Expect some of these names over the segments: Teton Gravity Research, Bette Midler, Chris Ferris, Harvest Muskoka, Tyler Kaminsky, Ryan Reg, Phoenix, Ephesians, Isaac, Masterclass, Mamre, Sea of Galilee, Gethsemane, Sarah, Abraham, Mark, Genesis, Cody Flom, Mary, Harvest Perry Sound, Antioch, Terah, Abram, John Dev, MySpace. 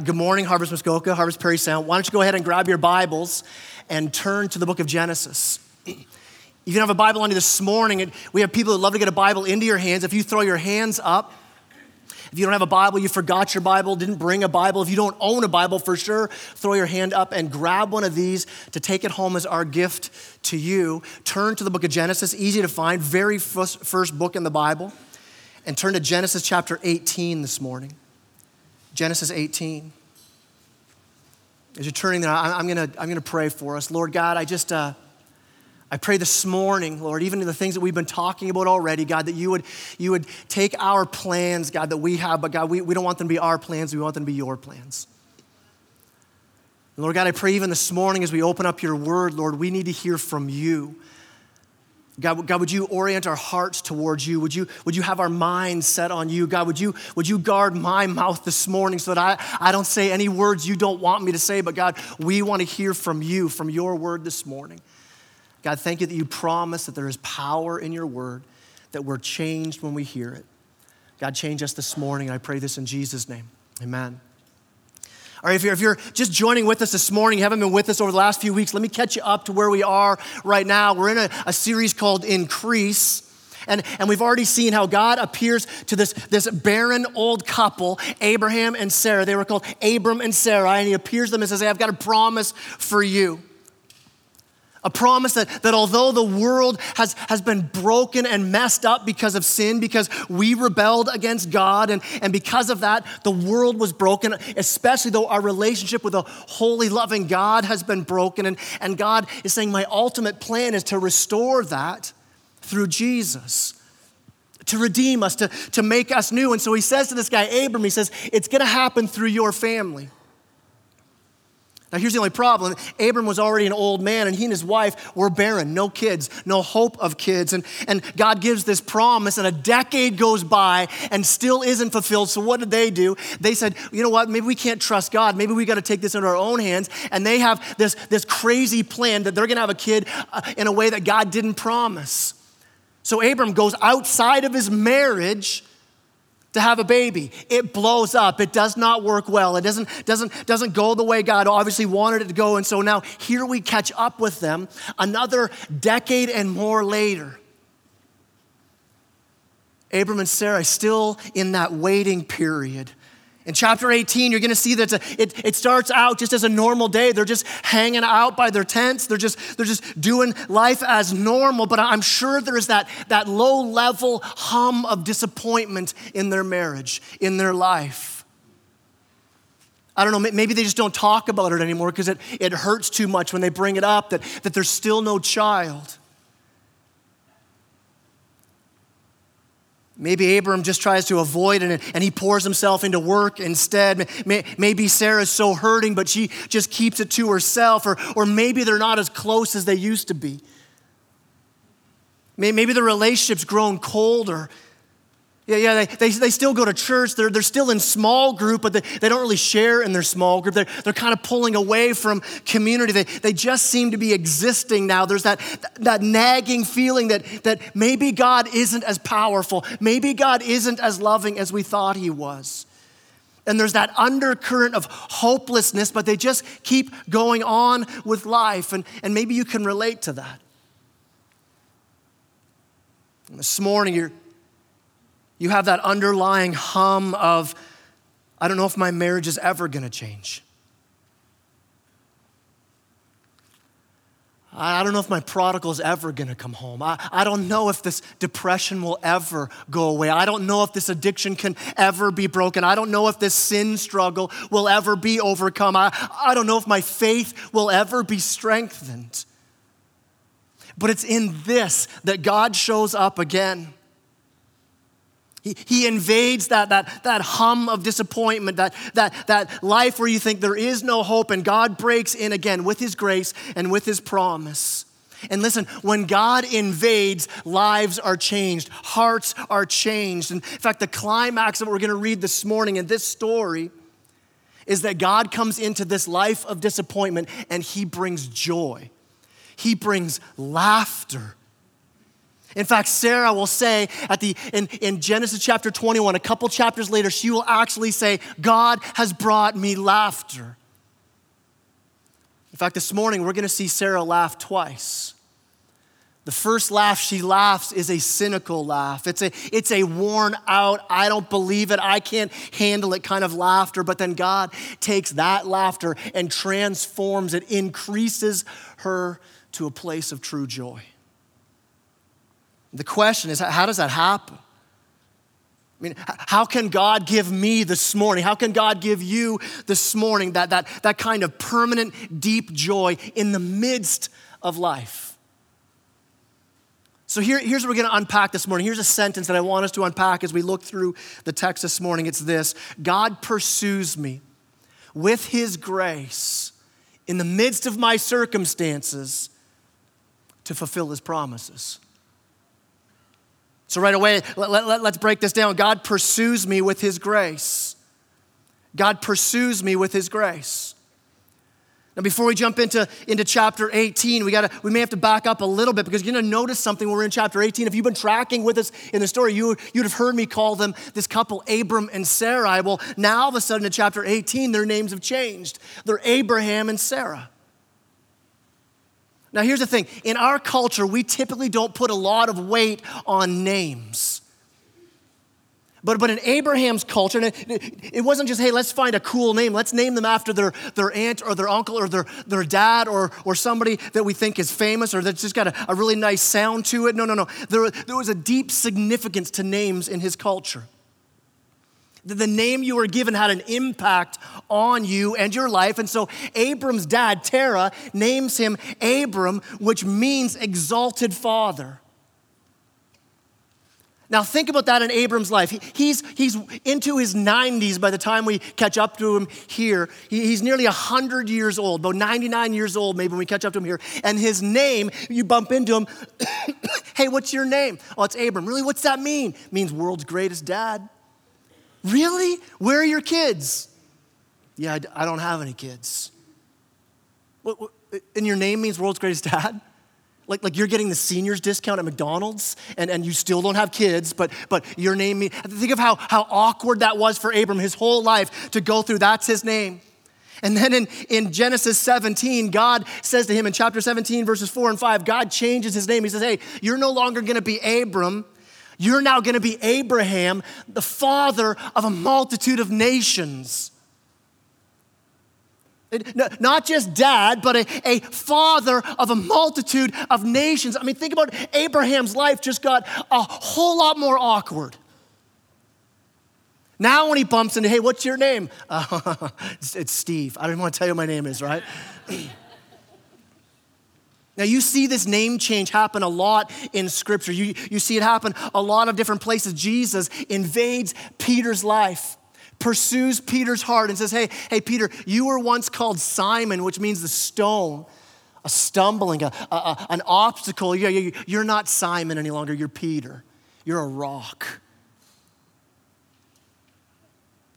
Good morning, Harvest Muskoka, Harvest Perry Sound. Why don't you go ahead and grab your Bibles and turn to the book of Genesis. You can have a Bible on you this morning, and we have people that love to get a Bible into your hands. If you throw your hands up, if you don't have a Bible, you forgot your Bible, didn't bring a Bible. If you don't own a Bible, for sure, throw your hand up and grab one of these to take it home as our gift to you. Turn to the book of Genesis, easy to find, very first book in the Bible, and turn to Genesis chapter 18 this morning. Genesis 18. As you're turning there, I'm gonna pray for us. Lord God, I pray this morning, Lord, even in the things that we've been talking about already, God, that you would take our plans, God, that we have, but God, we don't want them to be our plans, we want them to be your plans. And Lord God, I pray even this morning as we open up your word, Lord, we need to hear from you. God, would you orient our hearts towards you? Would you have our minds set on you? God, would you guard my mouth this morning so that I don't say any words you don't want me to say, but God, we want to hear from you, from your word this morning. God, thank you that you promise that there is power in your word, that we're changed when we hear it. God, change us this morning. I pray this in Jesus' name. Amen. All right, if you're just joining with us this morning, you haven't been with us over the last few weeks, let me catch you up to where we are right now. We're in a series called Increase. And we've already seen how God appears to this barren old couple, Abraham and Sarah. They were called Abram and Sarah. And he appears to them and says, hey, I've got a promise for you. A promise that although the world has been broken and messed up because of sin, because we rebelled against God, and because of that, the world was broken, especially though our relationship with a holy, loving God has been broken. And God is saying, my ultimate plan is to restore that through Jesus, to redeem us, to make us new. And so he says to this guy, Abram, he says, it's gonna happen through your family. Now, here's the only problem. Abram was already an old man, and he and his wife were barren, no kids, no hope of kids. And God gives this promise, and a decade goes by and still isn't fulfilled. So what did they do? They said, you know what? Maybe we can't trust God. Maybe we got to take this into our own hands. And they have this crazy plan that they're going to have a kid in a way that God didn't promise. So Abram goes outside of his marriage to have a baby. It blows up. It does not work well. It doesn't go the way God obviously wanted it to go. And so now here we catch up with them another decade and more later. Abram and Sarah still in that waiting period. In chapter 18, you're gonna see that it starts out just as a normal day. They're just hanging out by their tents. They're just doing life as normal, but I'm sure there is that low-level hum of disappointment in their marriage, in their life. I don't know, maybe they just don't talk about it anymore because it hurts too much when they bring it up that there's still no child. Maybe Abram just tries to avoid it and he pours himself into work instead. Maybe Sarah's so hurting, but she just keeps it to herself, or maybe they're not as close as they used to be. Maybe the relationship's grown colder. Yeah, they still go to church. They're still in small group, but they don't really share in their small group. They're kind of pulling away from community. They just seem to be existing now. There's that nagging feeling that maybe God isn't as powerful. Maybe God isn't as loving as we thought he was. And there's that undercurrent of hopelessness, but they just keep going on with life. And maybe you can relate to that. And this morning, you have that underlying hum of, I don't know if my marriage is ever gonna change. I don't know if my prodigal is ever gonna come home. I don't know if this depression will ever go away. I don't know if this addiction can ever be broken. I don't know if this sin struggle will ever be overcome. I don't know if my faith will ever be strengthened. But it's in this that God shows up again. He invades that hum of disappointment, that life where you think there is no hope, and God breaks in again with his grace and with his promise. And listen, when God invades, lives are changed, hearts are changed. And in fact, the climax of what we're gonna read this morning in this story is that God comes into this life of disappointment and he brings joy. He brings laughter. In fact, Sarah will say in Genesis chapter 21, a couple chapters later, she will actually say, God has brought me laughter. In fact, this morning, we're gonna see Sarah laugh twice. The first laugh she laughs is a cynical laugh. It's a worn out, I don't believe it, I can't handle it kind of laughter. But then God takes that laughter and transforms it, increases her to a place of true joy. The question is, how does that happen? I mean, how can God give me this morning? How can God give you this morning that kind of permanent, deep joy in the midst of life? So here's what we're gonna unpack this morning. Here's a sentence that I want us to unpack as we look through the text this morning. It's this: God pursues me with his grace in the midst of my circumstances to fulfill his promises. So right away, let's break this down. God pursues me with his grace. God pursues me with his grace. Now, before we jump into chapter 18, we may have to back up a little bit, because you're gonna notice something when we're in chapter 18. If you've been tracking with us in the story, you'd have heard me call them this couple, Abram and Sarai. Well, now all of a sudden in chapter 18, their names have changed. They're Abraham and Sarah. Now, here's the thing. In our culture, we typically don't put a lot of weight on names. But in Abraham's culture, and it wasn't just, hey, let's find a cool name. Let's name them after their aunt or their uncle or their dad or somebody that we think is famous or that's just got a really nice sound to it. No. There was a deep significance to names in his culture. The name you were given had an impact on you and your life. And so Abram's dad, Terah, names him Abram, which means exalted father. Now think about that in Abram's life. He's into his 90s by the time we catch up to him here. He's nearly 100 years old, about 99 years old maybe when we catch up to him here. And his name, you bump into him, hey, what's your name? Oh, it's Abram. Really, what's that mean? It means world's greatest dad. Really? Where are your kids? Yeah, I don't have any kids. What, and your name means world's greatest dad? Like you're getting the seniors discount at McDonald's and you still don't have kids, but your name means, think of how awkward that was for Abram his whole life to go through, that's his name. And then in Genesis 17, God says to him in chapter 17, verses 4 and 5, God changes his name. He says, hey, you're no longer gonna be Abram. You're now gonna be Abraham, the father of a multitude of nations. Not just dad, but a father of a multitude of nations. I mean, think about Abraham's life just got a whole lot more awkward. Now when he bumps into, hey, what's your name? It's Steve. I don't even want to tell you what my name is, right? Now you see this name change happen a lot in scripture. You see it happen a lot of different places. Jesus invades Peter's life, pursues Peter's heart and says, hey, Peter, you were once called Simon, which means the stone, a stumbling, an obstacle. You're not Simon any longer, you're Peter. You're a rock.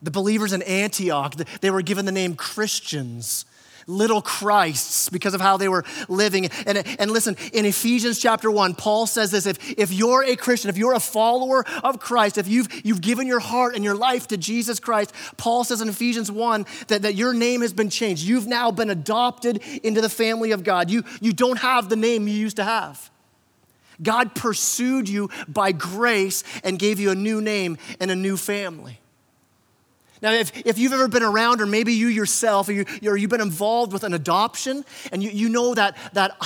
The believers in Antioch, they were given the name Christians, little Christs, because of how they were living. And listen, in Ephesians chapter 1, Paul says this: if you're a Christian, if you're a follower of Christ, if you've given your heart and your life to Jesus Christ, Paul says in Ephesians 1 that your name has been changed. You've now been adopted into the family of God. You don't have the name you used to have. God pursued you by grace and gave you a new name and a new family. Now, if you've ever been around, or maybe you yourself, or you've been involved with an adoption, and you know that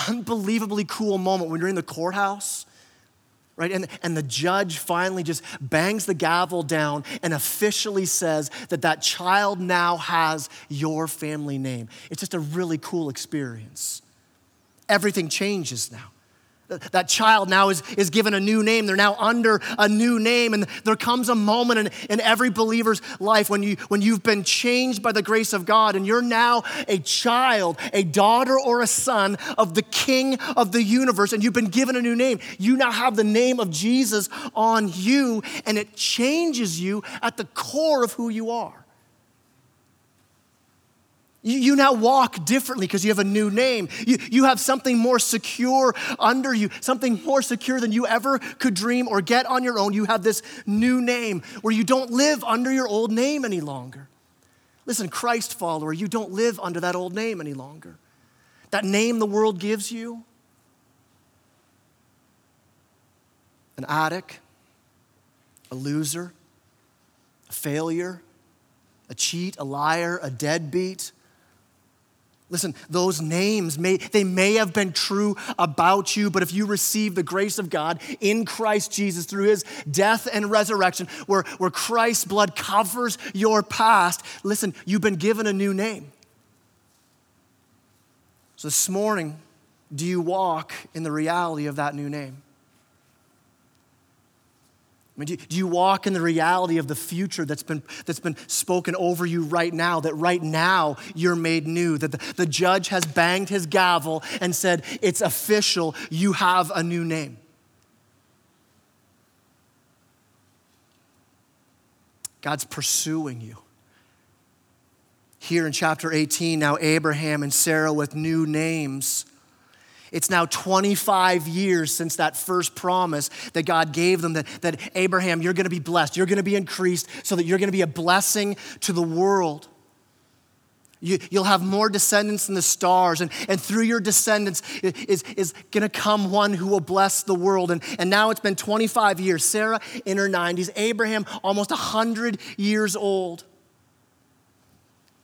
unbelievably cool moment when you're in the courthouse, right? And the judge finally just bangs the gavel down and officially says that child now has your family name. It's just a really cool experience. Everything changes now. That child now is given a new name. They're now under a new name. And there comes a moment in every believer's life when you've been changed by the grace of God and you're now a child, a daughter or a son of the King of the universe, and you've been given a new name. You now have the name of Jesus on you, and it changes you at the core of who you are. You now walk differently because you have a new name. You have something more secure under you, something more secure than you ever could dream or get on your own. You have this new name where you don't live under your old name any longer. Listen, Christ follower, you don't live under that old name any longer. That name the world gives you, an addict, a loser, a failure, a cheat, a liar, a deadbeat. Listen, those names, they may have been true about you, but if you receive the grace of God in Christ Jesus through his death and resurrection, where Christ's blood covers your past, listen, you've been given a new name. So this morning, do you walk in the reality of that new name? I mean, do you walk in the reality of the future that's been spoken over you right now, that right now you're made new, that the judge has banged his gavel and said, it's official, you have a new name? God's pursuing you. Here in chapter 18, now Abraham and Sarah with new names. It's now 25 years since that first promise that God gave them that Abraham, you're gonna be blessed, you're gonna be increased so that you're gonna be a blessing to the world. You'll have more descendants than the stars, and through your descendants is gonna come one who will bless the world. And now it's been 25 years, Sarah in her 90s, Abraham almost 100 years old.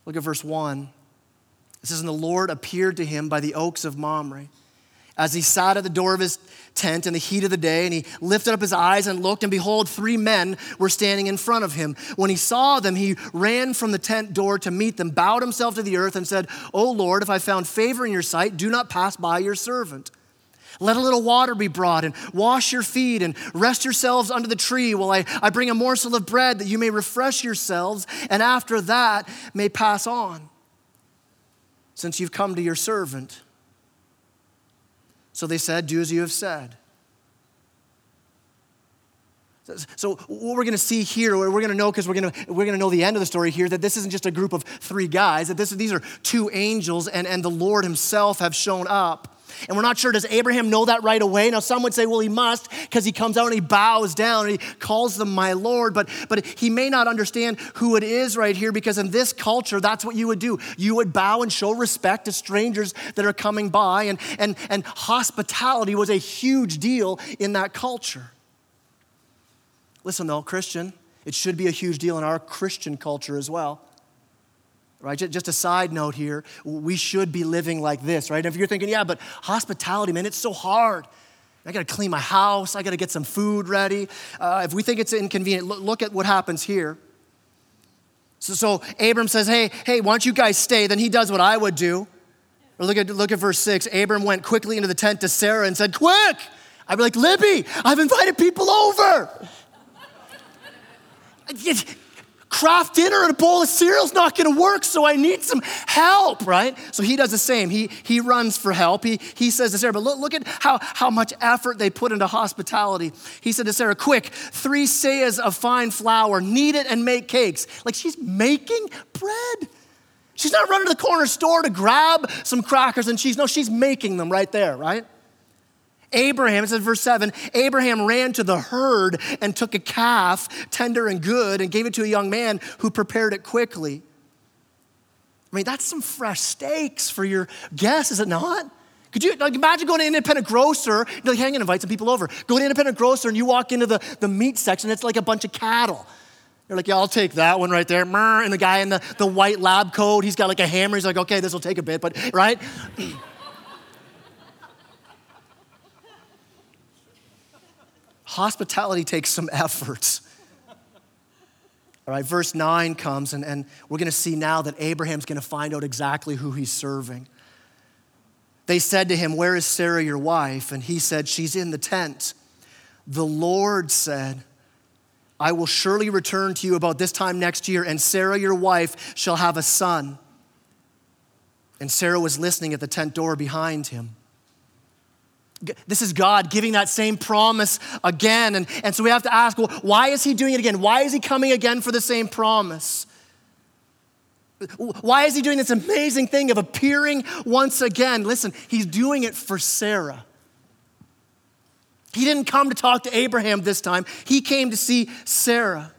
Look at verse 1. It says, and the Lord appeared to him by the oaks of Mamre, as he sat at the door of his tent in the heat of the day, and he lifted up his eyes and looked, and behold, 3 men were standing in front of him. When he saw them, he ran from the tent door to meet them, bowed himself to the earth and said, O Lord, if I found favor in your sight, do not pass by your servant. Let a little water be brought, and wash your feet, and rest yourselves under the tree while I bring a morsel of bread that you may refresh yourselves, and after that may pass on, since you've come to your servant. So they said, do as you have said. So what we're gonna see here, we're gonna know, because we're gonna know the end of the story here, that this isn't just a group of 3 guys, that these are 2 angels and the Lord himself have shown up. And we're not sure, does Abraham know that right away? Now some would say, well, he must, because he comes out and he bows down and he calls them my Lord, but he may not understand who it is right here, because in this culture, that's what you would do. You would bow and show respect to strangers that are coming by, and hospitality was a huge deal in that culture. Listen though, Christian, it should be a huge deal in our Christian culture as well. Right, just a side note here, we should be living like this, right? And if you're thinking, yeah, but hospitality, man, it's so hard. I gotta clean my house, I gotta get some food ready. If we think it's inconvenient, look at what happens here. So Abram says, hey, why don't you guys stay? Then he does what I would do. Or look at verse 6. Abram went quickly into the tent to Sarah and said, quick! I'd be like, Libby, I've invited people over. Craft dinner and a bowl of cereal's not gonna work, so I need some help, right? So he does the same. He runs for help. He says to Sarah, but look at how much effort they put into hospitality. He said to Sarah, quick, 3 seahs of fine flour, knead it and make cakes. Like, she's making bread. She's not running to the corner store to grab some crackers and cheese. No, she's making them right there, right? Abraham, it says verse 7, Abraham ran to the herd and took a calf, tender and good, and gave it to a young man who prepared it quickly. I mean, that's some fresh steaks for your guests, is it not? Could you imagine going to an independent grocer, you're like, hang on, invite some people over. Go to an independent grocer and you walk into the meat section, it's like a bunch of cattle. You're like, yeah, I'll take that one right there. And the guy in the white lab coat, he's got like a hammer, he's like, okay, this will take a bit, but right? Hospitality takes some effort. All right, verse 9 comes, and we're gonna see now that Abraham's gonna find out exactly who he's serving. They said to him, where is Sarah, your wife? And he said, she's in the tent. The Lord said, I will surely return to you about this time next year, and Sarah, your wife, shall have a son. And Sarah was listening at the tent door behind him. This is God giving that same promise again. And so we have to ask, well, why is he doing it again? Why is he coming again for the same promise? Why is he doing this amazing thing of appearing once again? Listen, he's doing it for Sarah. He didn't come to talk to Abraham this time. He came to see Sarah.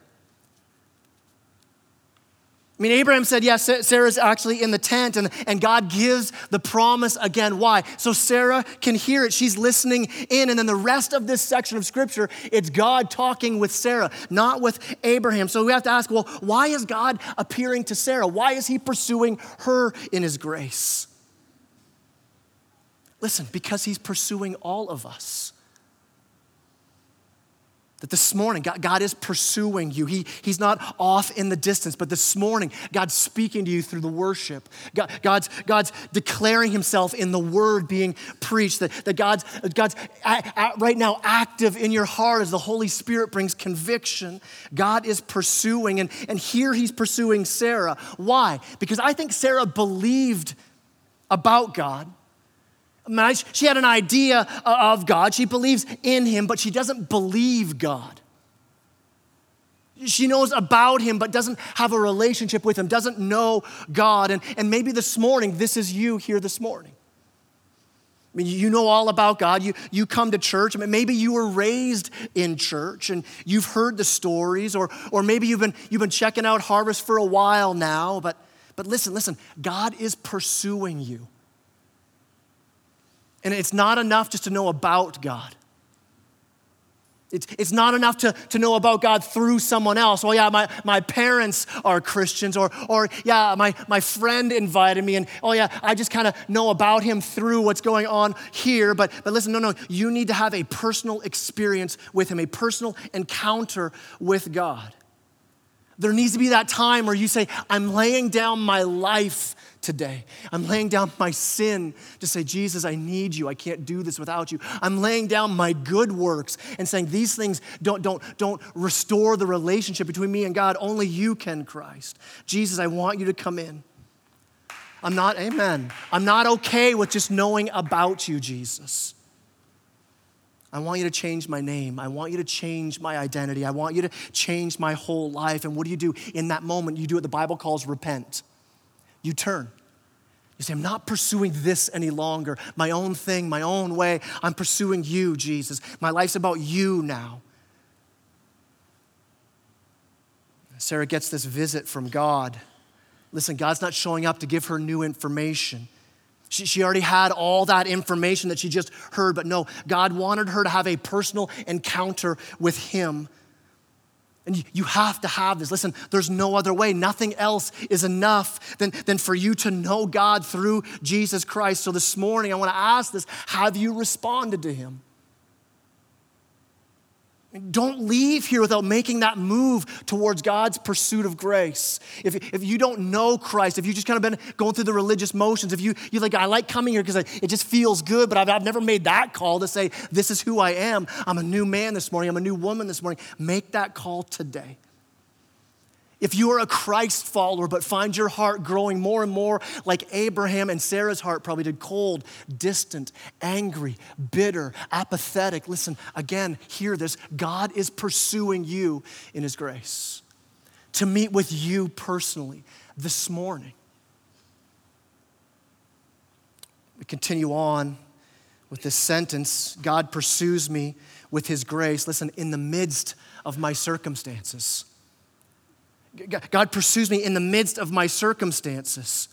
I mean, Abraham said, yeah, Sarah's actually in the tent, and God gives the promise again. Why? So Sarah can hear it. She's listening in. And then the rest of this section of scripture, it's God talking with Sarah, not with Abraham. So we have to ask, well, why is God appearing to Sarah? Why is he pursuing her in his grace? Listen, because he's pursuing all of us. That this morning, God is pursuing you. He's not off in the distance, but this morning, God's speaking to you through the worship. God's declaring himself in the word being preached, that God's right now active in your heart as the Holy Spirit brings conviction. God is pursuing, and here he's pursuing Sarah. Why? Because I think Sarah believed about God. She had an idea of God. She believes in him, but she doesn't believe God. She knows about him, but doesn't have a relationship with him, doesn't know God. And maybe this morning, this is you here this morning. I mean, you know all about God. You come to church. I mean, maybe you were raised in church and you've heard the stories, or maybe you've been checking out Harvest for a while now. But listen, God is pursuing you. And it's not enough just to know about God. It's not enough to know about God through someone else. Well, yeah, my parents are Christians, or yeah, my friend invited me, and oh yeah, I just kind of know about him through what's going on here. But listen, no, you need to have a personal experience with him, a personal encounter with God. There needs to be that time where you say, I'm laying down my life today. I'm laying down my sin to say, Jesus, I need you. I can't do this without you. I'm laying down my good works and saying, these things don't restore the relationship between me and God. Only you can, Christ. Jesus, I want you to come in. I'm not okay with just knowing about you, Jesus. I want you to change my name. I want you to change my identity. I want you to change my whole life. And what do? In that moment, you do what the Bible calls repent. You turn. You say, I'm not pursuing this any longer. My own thing, my own way. I'm pursuing you, Jesus. My life's about you now. Sarah gets this visit from God. Listen, God's not showing up to give her new information. She already had all that information that she just heard, but no, God wanted her to have a personal encounter with him. And you have to have this. Listen, there's no other way. Nothing else is enough than for you to know God through Jesus Christ. So this morning, I want to ask this. Have you responded to him? Don't leave here without making that move towards God's pursuit of grace. If you don't know Christ, if you've just kind of been going through the religious motions, if you're like, I like coming here because it just feels good, but I've never made that call to say, this is who I am. I'm a new man this morning. I'm a new woman this morning. Make that call today. If you are a Christ follower, but find your heart growing more and more like Abraham and Sarah's heart probably did, cold, distant, angry, bitter, apathetic. Listen, again, hear this. God is pursuing you in his grace to meet with you personally this morning. We continue on with this sentence. God pursues me with his grace. Listen, in the midst of my circumstances. God pursues me in the midst of my circumstances.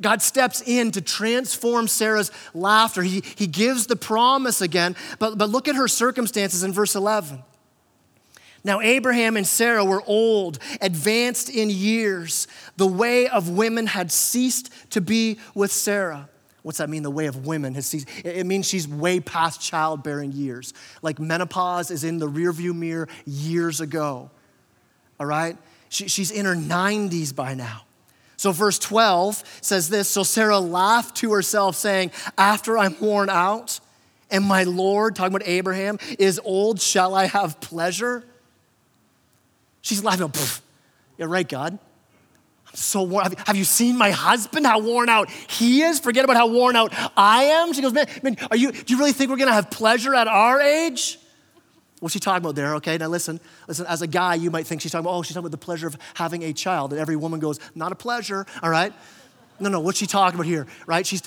God steps in to transform Sarah's laughter. He gives the promise again, but look at her circumstances in verse 11. Now Abraham and Sarah were old, advanced in years. The way of women had ceased to be with Sarah. What's that mean, the way of women has ceased? It means she's way past childbearing years. Like menopause is in the rearview mirror years ago. All right? She's in her 90s by now. So verse 12 says this, so Sarah laughed to herself saying, after I'm worn out and my Lord, talking about Abraham, is old, shall I have pleasure? She's laughing, yeah, right, God. I'm so worn. Have you seen my husband, how worn out he is? Forget about how worn out I am. She goes, man, do you really think we're gonna have pleasure at our age? What's she talking about there? Okay, now listen, as a guy, you might think she's talking about, oh, she's talking about the pleasure of having a child. And every woman goes, not a pleasure, all right? No, what's she talking about here, right? She's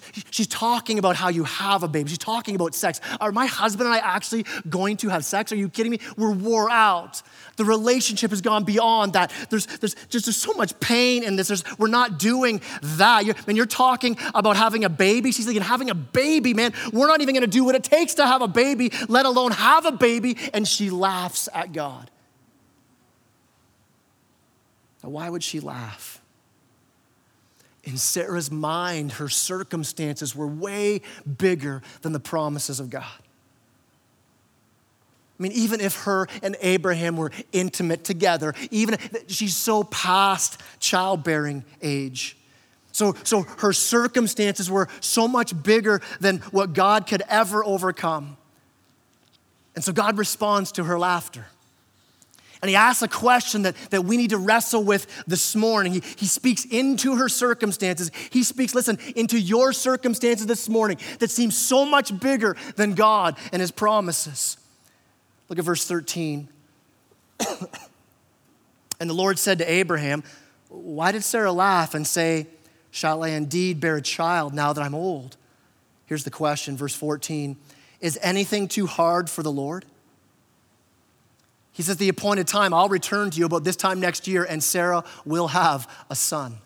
talking about how you have a baby. She's talking about sex. Are my husband and I actually going to have sex? Are you kidding me? We're wore out. The relationship has gone beyond that. There's so much pain in this. We're not doing that. You're talking about having a baby. She's thinking, having a baby, man, we're not even gonna do what it takes to have a baby, let alone have a baby, and she laughs at God. Now, why would she laugh? In Sarah's mind, her circumstances were way bigger than the promises of God. I mean, even if her and Abraham were intimate together, even she's so past childbearing age. So her circumstances were so much bigger than what God could ever overcome. And so God responds to her laughter. And he asks a question that we need to wrestle with this morning. He speaks into her circumstances. He speaks, listen, into your circumstances this morning that seem so much bigger than God and his promises. Look at verse 13. And the Lord said to Abraham, why did Sarah laugh and say, shall I indeed bear a child now that I'm old? Here's the question, verse 14. Is anything too hard for the Lord? He says, the appointed time, I'll return to you about this time next year, and Sarah will have a son.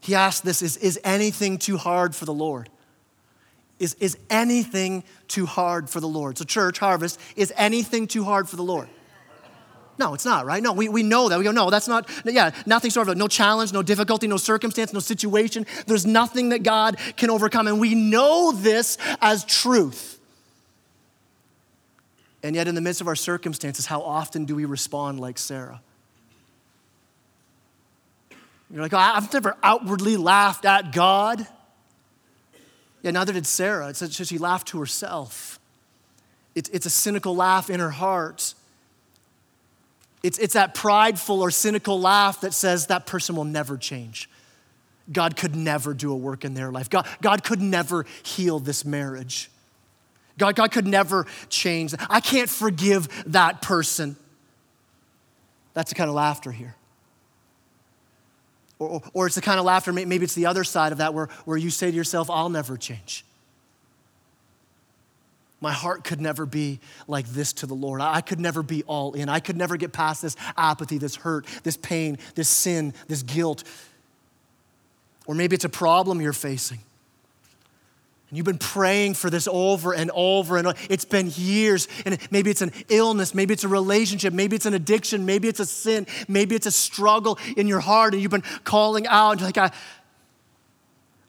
He asked this, is anything too hard for the Lord? Is anything too hard for the Lord? So church, Harvest, is anything too hard for the Lord? No, it's not, right? No, we know that. We go, no, that's not, yeah, nothing's sort of, no challenge, no difficulty, no circumstance, no situation. There's nothing that God can overcome, and we know this as truth. And yet in the midst of our circumstances, how often do we respond like Sarah? You're like, oh, I've never outwardly laughed at God. Yeah, neither did Sarah. It said she laughed to herself. It's a cynical laugh in her heart. It's that prideful or cynical laugh that says that person will never change. God could never do a work in their life. God could never heal this marriage. God could never change. I can't forgive that person. That's the kind of laughter here. Or it's the kind of laughter, maybe it's the other side of that where you say to yourself, I'll never change. My heart could never be like this to the Lord. I could never be all in. I could never get past this apathy, this hurt, this pain, this sin, this guilt. Or maybe it's a problem you're facing. And you've been praying for this over and over and over. It's been years, and maybe it's an illness, maybe it's a relationship, maybe it's an addiction, maybe it's a sin, maybe it's a struggle in your heart, and you've been calling out, and you're like,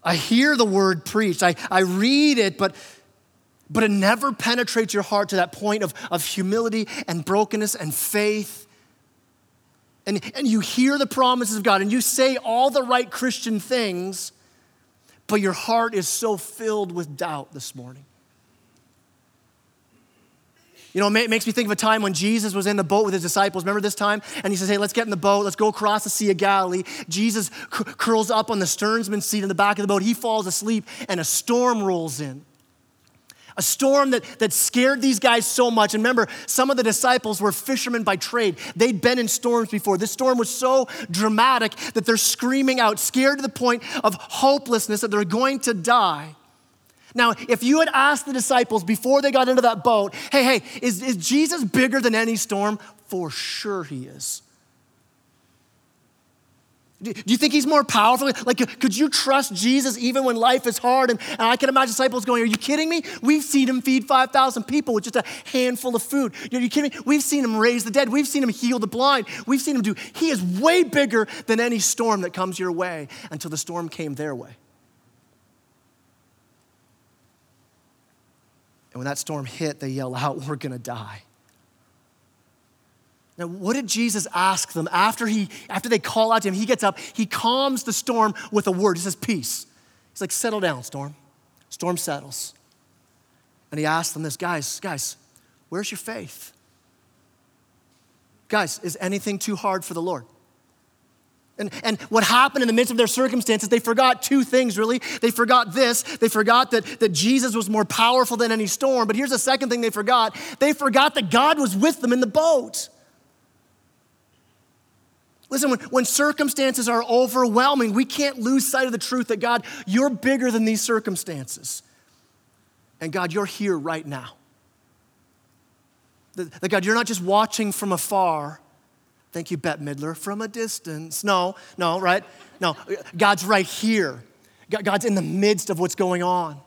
I hear the word preached, I read it, but it never penetrates your heart to that point of humility and brokenness and faith. And you hear the promises of God, and you say all the right Christian things, but your heart is so filled with doubt this morning. You know, it makes me think of a time when Jesus was in the boat with his disciples. Remember this time? And he says, hey, let's get in the boat. Let's go across the Sea of Galilee. Jesus curls up on the steersman's seat in the back of the boat. He falls asleep and a storm rolls in. A storm that scared these guys so much. And remember, some of the disciples were fishermen by trade. They'd been in storms before. This storm was so dramatic that they're screaming out, scared to the point of hopelessness that they're going to die. Now, if you had asked the disciples before they got into that boat, hey, is Jesus bigger than any storm? For sure he is. Do you think he's more powerful? Like, could you trust Jesus even when life is hard? And I can imagine disciples going, are you kidding me? We've seen him feed 5,000 people with just a handful of food. Are you kidding me? We've seen him raise the dead. We've seen him heal the blind. We've seen him do, he is way bigger than any storm that comes your way, until the storm came their way. And when that storm hit, they yell out, we're gonna die. Now, what did Jesus ask them after they call out to him? He gets up, he calms the storm with a word. He says, peace. He's like, settle down, storm. Storm settles. And he asks them this, guys, where's your faith? Guys, is anything too hard for the Lord? And what happened in the midst of their circumstances, they forgot two things, really. They forgot this. They forgot that Jesus was more powerful than any storm. But here's the second thing they forgot. They forgot that God was with them in the boat. Listen, when circumstances are overwhelming, we can't lose sight of the truth that, God, you're bigger than these circumstances. And God, you're here right now. That God, you're not just watching from afar. Thank you, Bette Midler, from a distance. No, right? No, God's right here. God's in the midst of what's going on.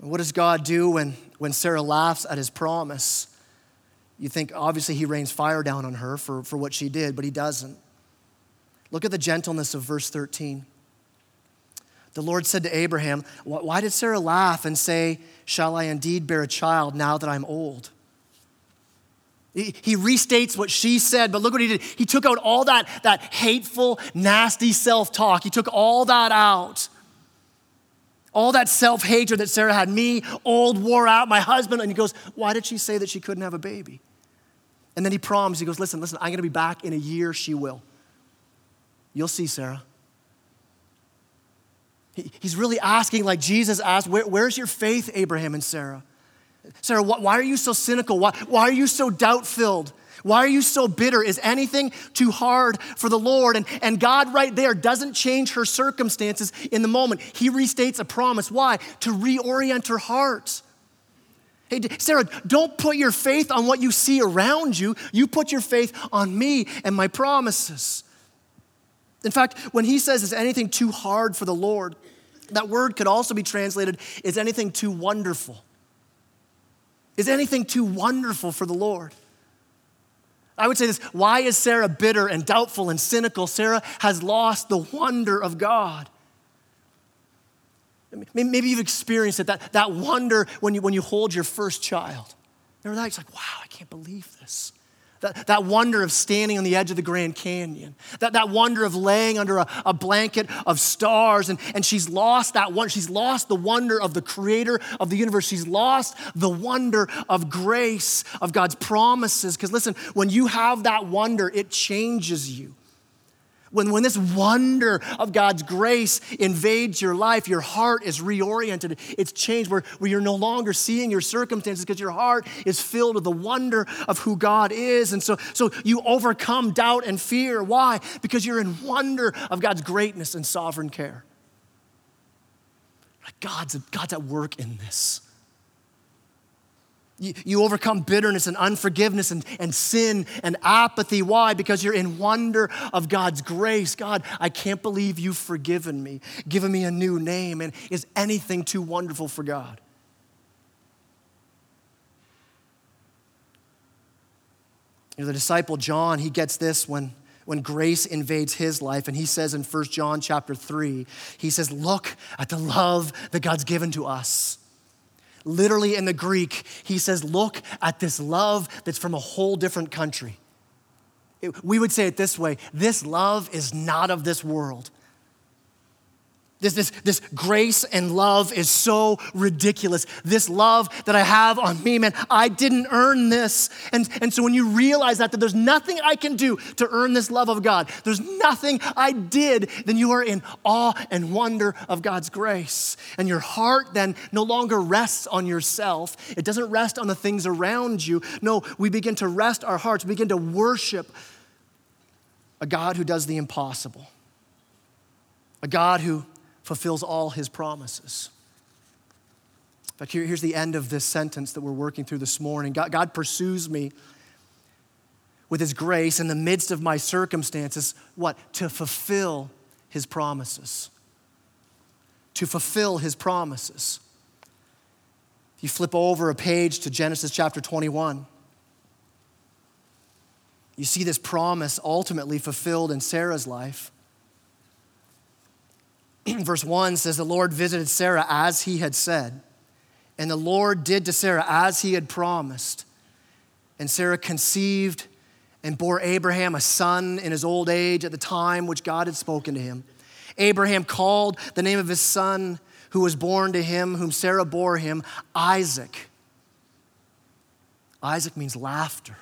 And what does God do when Sarah laughs at his promise? You think, obviously, he rains fire down on her for what she did, but he doesn't. Look at the gentleness of verse 13. The Lord said to Abraham, why did Sarah laugh and say, shall I indeed bear a child now that I'm old? He restates what she said, but look what he did. He took out all that hateful, nasty self-talk. He took all that out. All that self-hatred that Sarah had, me, old, wore out, my husband. And he goes, why did she say that she couldn't have a baby? And then he promised, he goes, listen, I'm gonna be back in a year, she will. You'll see, Sarah. He's really asking, like Jesus asked, where's your faith, Abraham and Sarah? Sarah, why are you so cynical? Why are you so doubt-filled? Why are you so bitter? Is anything too hard for the Lord? And God right there doesn't change her circumstances in the moment. He restates a promise. Why? To reorient her heart. Hey, Sarah, don't put your faith on what you see around you. You put your faith on me and my promises. In fact, when he says, is anything too hard for the Lord? That word could also be translated, is anything too wonderful? Is anything too wonderful for the Lord? I would say this, why is Sarah bitter and doubtful and cynical? Sarah has lost the wonder of God. Maybe you've experienced it, that wonder when you hold your first child. Remember that? It's like, wow, I can't believe this. That wonder of standing on the edge of the Grand Canyon. That wonder of laying under a blanket of stars. And she's lost that wonder. She's lost the wonder of the creator of the universe. She's lost the wonder of grace, of God's promises. Because listen, when you have that wonder, it changes you. When this wonder of God's grace invades your life, your heart is reoriented. It's changed where you're no longer seeing your circumstances because your heart is filled with the wonder of who God is. And so you overcome doubt and fear. Why? Because you're in wonder of God's greatness and sovereign care. God's at work in this. You overcome bitterness and unforgiveness and sin and apathy. Why? Because you're in wonder of God's grace. God, I can't believe you've forgiven me, given me a new name. And is anything too wonderful for God? You know, the disciple John, he gets this when grace invades his life. And he says in 1 John chapter 3, he says, look at the love that God's given to us. Literally in the Greek, he says, look at this love that's from a whole different country. We would say it this way, this love is not of this world. This grace and love is so ridiculous. This love that I have on me, man, I didn't earn this. And so when you realize that there's nothing I can do to earn this love of God, there's nothing I did, then you are in awe and wonder of God's grace. And your heart then no longer rests on yourself. It doesn't rest on the things around you. No, we begin to rest our hearts. We begin to worship a God who does the impossible. A God who fulfills all his promises. In fact, here's the end of this sentence that we're working through this morning. God pursues me with his grace in the midst of my circumstances, what? To fulfill his promises. To fulfill his promises. If you flip over a page to Genesis chapter 21, you see this promise ultimately fulfilled in Sarah's life. Verse 1 says, the Lord visited Sarah as he had said, and the Lord did to Sarah as he had promised. And Sarah conceived and bore Abraham a son in his old age at the time which God had spoken to him. Abraham called the name of his son who was born to him, whom Sarah bore him, Isaac. Isaac means laughter.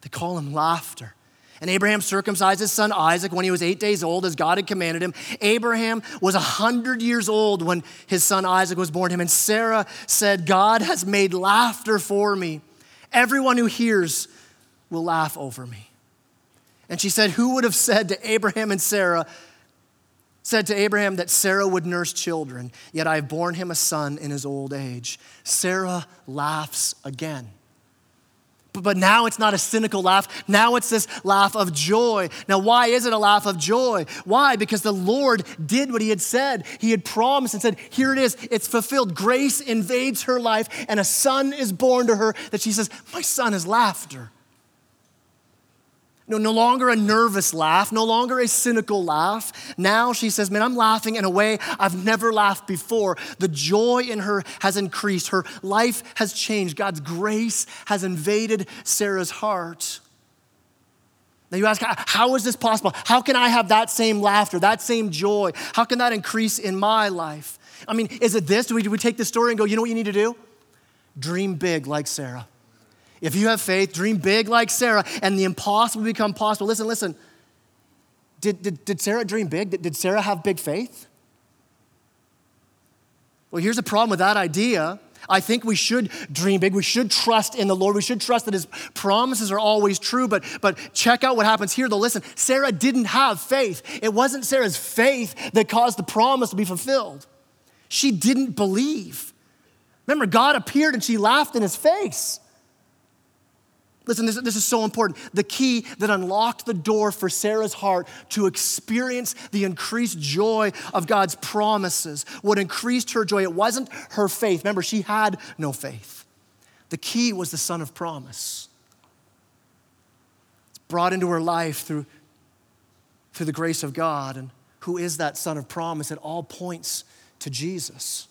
They call him laughter. And Abraham circumcised his son Isaac when he was 8 days old, as God had commanded him. Abraham was 100 years old when his son Isaac was born to him. And Sarah said, God has made laughter for me. Everyone who hears will laugh over me. And she said, who would have said to Abraham that Sarah would nurse children, yet I have borne him a son in his old age. Sarah laughs again. But now it's not a cynical laugh. Now it's this laugh of joy. Now, why is it a laugh of joy? Why? Because the Lord did what he had said. He had promised and said, here it is. It's fulfilled. Grace invades her life and a son is born to her that she says, my son is laughter. No longer a nervous laugh, no longer a cynical laugh. Now she says, man, I'm laughing in a way I've never laughed before. The joy in her has increased. Her life has changed. God's grace has invaded Sarah's heart. Now you ask, how is this possible? How can I have that same laughter, that same joy? How can that increase in my life? I mean, is it this? Do we take this story and go, you know what you need to do? Dream big like Sarah. If you have faith, dream big like Sarah, and the impossible become possible. Listen. Did Sarah dream big? Did Sarah have big faith? Well, here's the problem with that idea. I think we should dream big. We should trust in the Lord. We should trust that his promises are always true. But check out what happens here, though. Listen, Sarah didn't have faith. It wasn't Sarah's faith that caused the promise to be fulfilled. She didn't believe. Remember, God appeared and she laughed in his face. Listen, this is so important. The key that unlocked the door for Sarah's heart to experience the increased joy of God's promises, what increased her joy, it wasn't her faith. Remember, she had no faith. The key was the Son of Promise. It's brought into her life through the grace of God. And who is that Son of Promise? It all points to Jesus.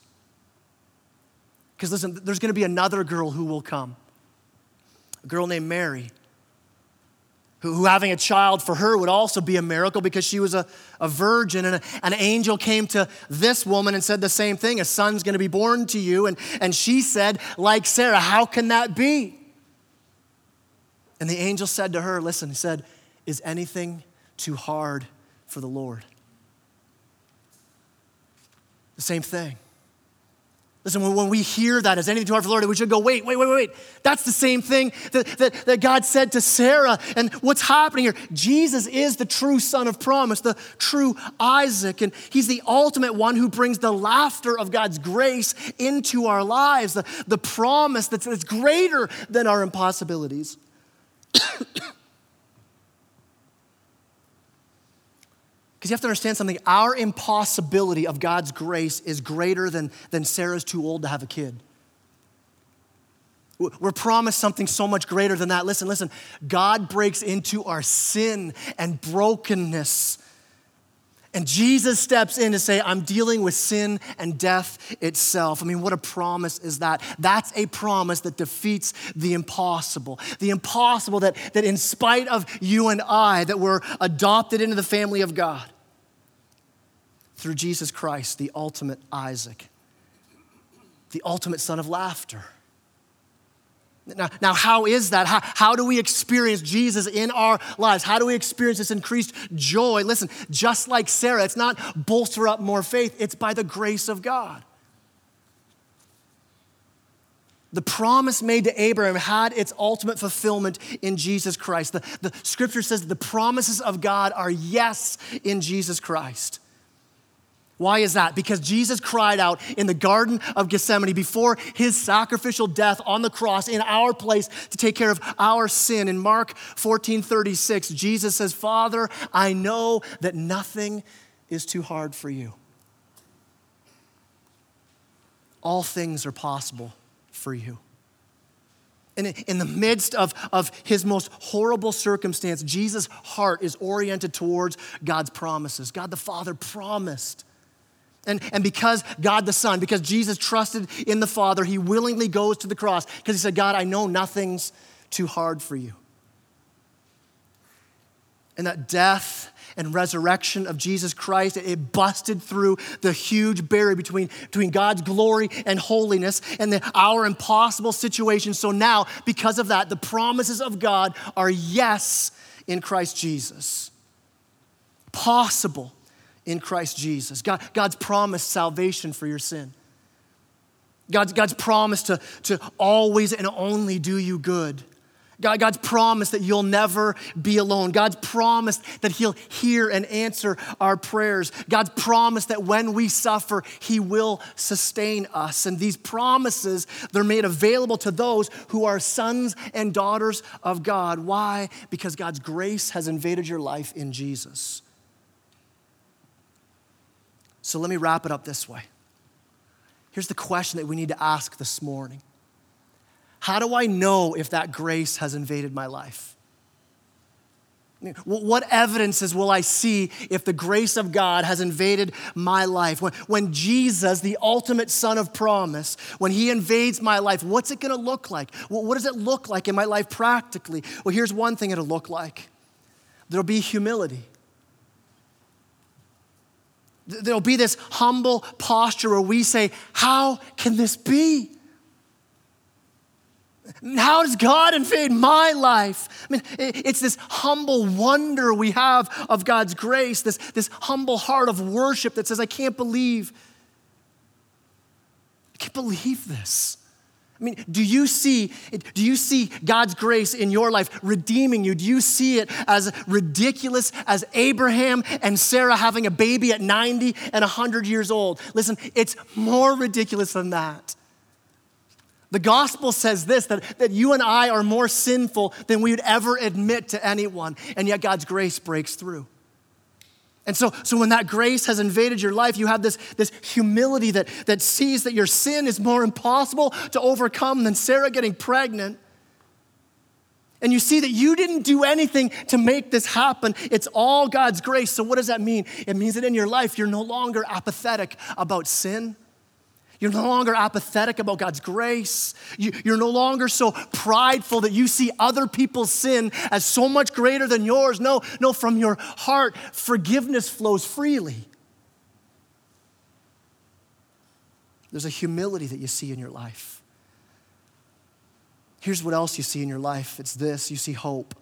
Because listen, there's going to be another girl who will come. A girl named Mary, who having a child for her would also be a miracle because she was a virgin, and an angel came to this woman and said the same thing, a son's gonna be born to you. And she said, like Sarah, how can that be? And the angel said to her, listen, he said, is anything too hard for the Lord? The same thing. Listen, when we hear that, is anything too hard for the Lord, we should go, wait. That's the same thing that God said to Sarah. And what's happening here? Jesus is the true Son of Promise, the true Isaac. And he's the ultimate one who brings the laughter of God's grace into our lives, the promise that's greater than our impossibilities. Because you have to understand something, our impossibility of God's grace is greater than Sarah's too old to have a kid. We're promised something so much greater than that. Listen, God breaks into our sin and brokenness. And Jesus steps in to say, I'm dealing with sin and death itself. I mean, what a promise is that? That's a promise that defeats the impossible. The impossible that in spite of you and I, that we're adopted into the family of God through Jesus Christ, the ultimate Isaac, the ultimate son of laughter. Now, how is that? How do we experience Jesus in our lives? How do we experience this increased joy? Listen, just like Sarah, it's not bolster up more faith. It's by the grace of God. The promise made to Abraham had its ultimate fulfillment in Jesus Christ. The scripture says the promises of God are yes in Jesus Christ. Why is that? Because Jesus cried out in the Garden of Gethsemane before his sacrificial death on the cross in our place to take care of our sin. In Mark 14:36, Jesus says, Father, I know that nothing is too hard for you. All things are possible for you. And in the midst of his most horrible circumstance, Jesus' heart is oriented towards God's promises. God the Father promised. And because God the Son, because Jesus trusted in the Father, he willingly goes to the cross because he said, God, I know nothing's too hard for you. And that death and resurrection of Jesus Christ, it busted through the huge barrier between God's glory and holiness and our impossible situation. So now, because of that, the promises of God are yes in Christ Jesus. Possible in Christ Jesus. God's promised salvation for your sin. God's promise to always and only do you good. God's promise that you'll never be alone. God's promise that he'll hear and answer our prayers. God's promise that when we suffer, he will sustain us. And these promises, they're made available to those who are sons and daughters of God. Why? Because God's grace has invaded your life in Jesus. So let me wrap it up this way. Here's the question that we need to ask this morning. How do I know if that grace has invaded my life? What evidences will I see if the grace of God has invaded my life? When Jesus, the ultimate son of promise, when he invades my life, what's it gonna look like? What does it look like in my life practically? Well, here's one thing it'll look like. There'll be humility. There'll be this humble posture where we say, how can this be? How does God invade my life? I mean, it's this humble wonder we have of God's grace, this humble heart of worship that says, I can't believe this. I mean, do you see God's grace in your life redeeming you? Do you see it as ridiculous as Abraham and Sarah having a baby at 90 and 100 years old? Listen, it's more ridiculous than that. The gospel says this, that you and I are more sinful than we would ever admit to anyone, and yet God's grace breaks through. And so when that grace has invaded your life, you have this humility that sees that your sin is more impossible to overcome than Sarah getting pregnant. And you see that you didn't do anything to make this happen. It's all God's grace. So what does that mean? It means that in your life, you're no longer apathetic about sin. You're no longer apathetic about God's grace. You're no longer so prideful that you see other people's sin as so much greater than yours. No, from your heart, forgiveness flows freely. There's a humility that you see in your life. Here's what else you see in your life. It's this, you see hope.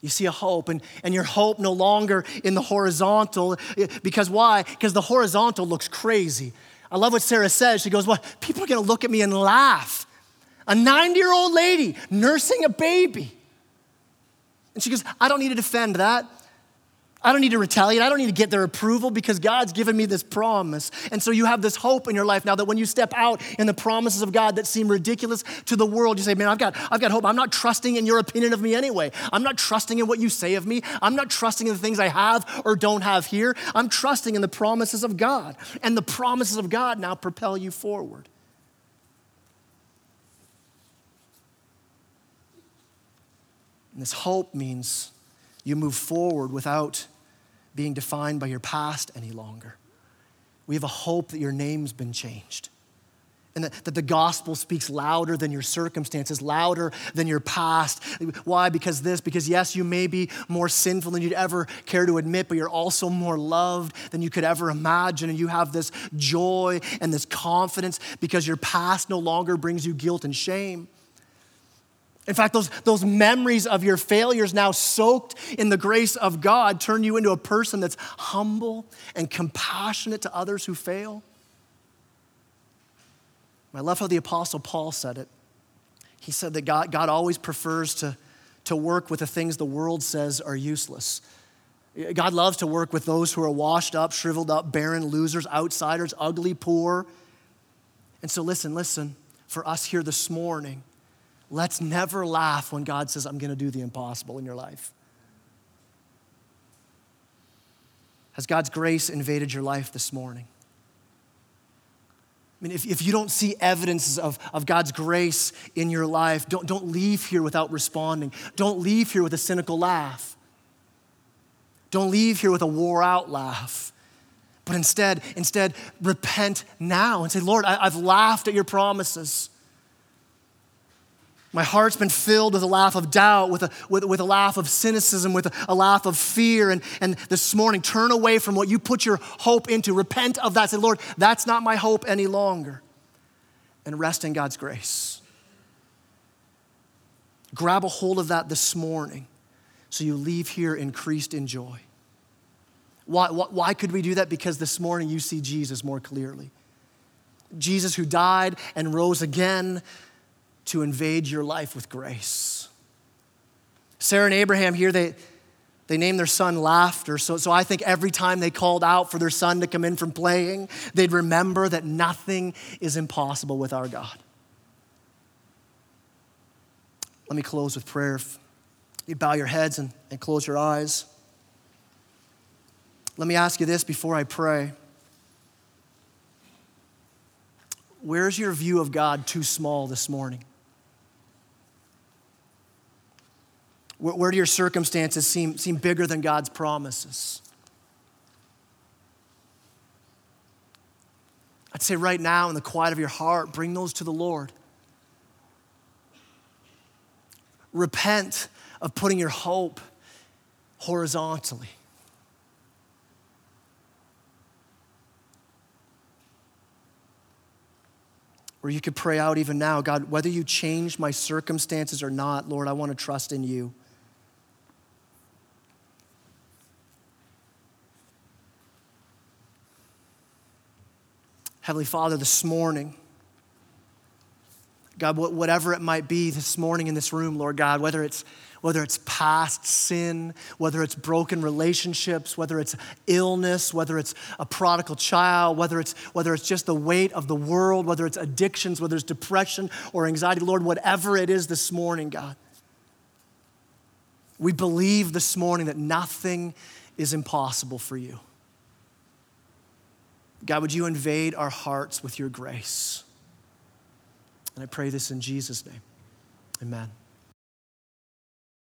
You see a hope, and your hope no longer in the horizontal, because why? Because the horizontal looks crazy. I love what Sarah says. She goes, well, people are gonna look at me and laugh. A 90-year-old lady nursing a baby. And she goes, I don't need to defend that. I don't need to retaliate. I don't need to get their approval because God's given me this promise. And so you have this hope in your life now that when you step out in the promises of God that seem ridiculous to the world, you say, man, I've got hope. I'm not trusting in your opinion of me anyway. I'm not trusting in what you say of me. I'm not trusting in the things I have or don't have here. I'm trusting in the promises of God. And the promises of God now propel you forward. And this hope means you move forward without being defined by your past any longer. We have a hope that your name's been changed and that the gospel speaks louder than your circumstances, louder than your past. Why? Because yes, you may be more sinful than you'd ever care to admit, but you're also more loved than you could ever imagine. And you have this joy and this confidence because your past no longer brings you guilt and shame. In fact, those memories of your failures now soaked in the grace of God turn you into a person that's humble and compassionate to others who fail. I love how the Apostle Paul said it. He said that God always prefers to work with the things the world says are useless. God loves to work with those who are washed up, shriveled up, barren, losers, outsiders, ugly, poor. And so listen, for us here this morning, let's never laugh when God says, I'm gonna do the impossible in your life. Has God's grace invaded your life this morning? I mean, if you don't see evidences of God's grace in your life, don't leave here without responding. Don't leave here with a cynical laugh. Don't leave here with a wore out laugh. But instead, repent now and say, Lord, I've laughed at your promises. My heart's been filled with a laugh of doubt, with a laugh of cynicism, with a laugh of fear. And this morning, turn away from what you put your hope into. Repent of that. Say, Lord, that's not my hope any longer. And rest in God's grace. Grab a hold of that this morning. so you leave here increased in joy. Why could we do that? Because this morning you see Jesus more clearly. Jesus who died and rose again to invade your life with grace. Sarah and Abraham here, they named their son Laughter. So I think every time they called out for their son to come in from playing, they'd remember that nothing is impossible with our God. Let me close with prayer. If you bow your heads and close your eyes. Let me ask you this before I pray. Where's your view of God too small this morning? Where do your circumstances seem bigger than God's promises? I'd say right now, in the quiet of your heart, bring those to the Lord. Repent of putting your hope horizontally. Where you could pray out even now, God, whether you change my circumstances or not, Lord, I want to trust in you. Heavenly Father, this morning, God, whatever it might be this morning in this room, Lord God, whether it's past sin, whether it's broken relationships, whether it's illness, whether it's a prodigal child, whether it's just the weight of the world, whether it's addictions, whether it's depression or anxiety, Lord, whatever it is this morning, God, we believe this morning that nothing is impossible for you. God, would you invade our hearts with your grace? And I pray this in Jesus' name. Amen.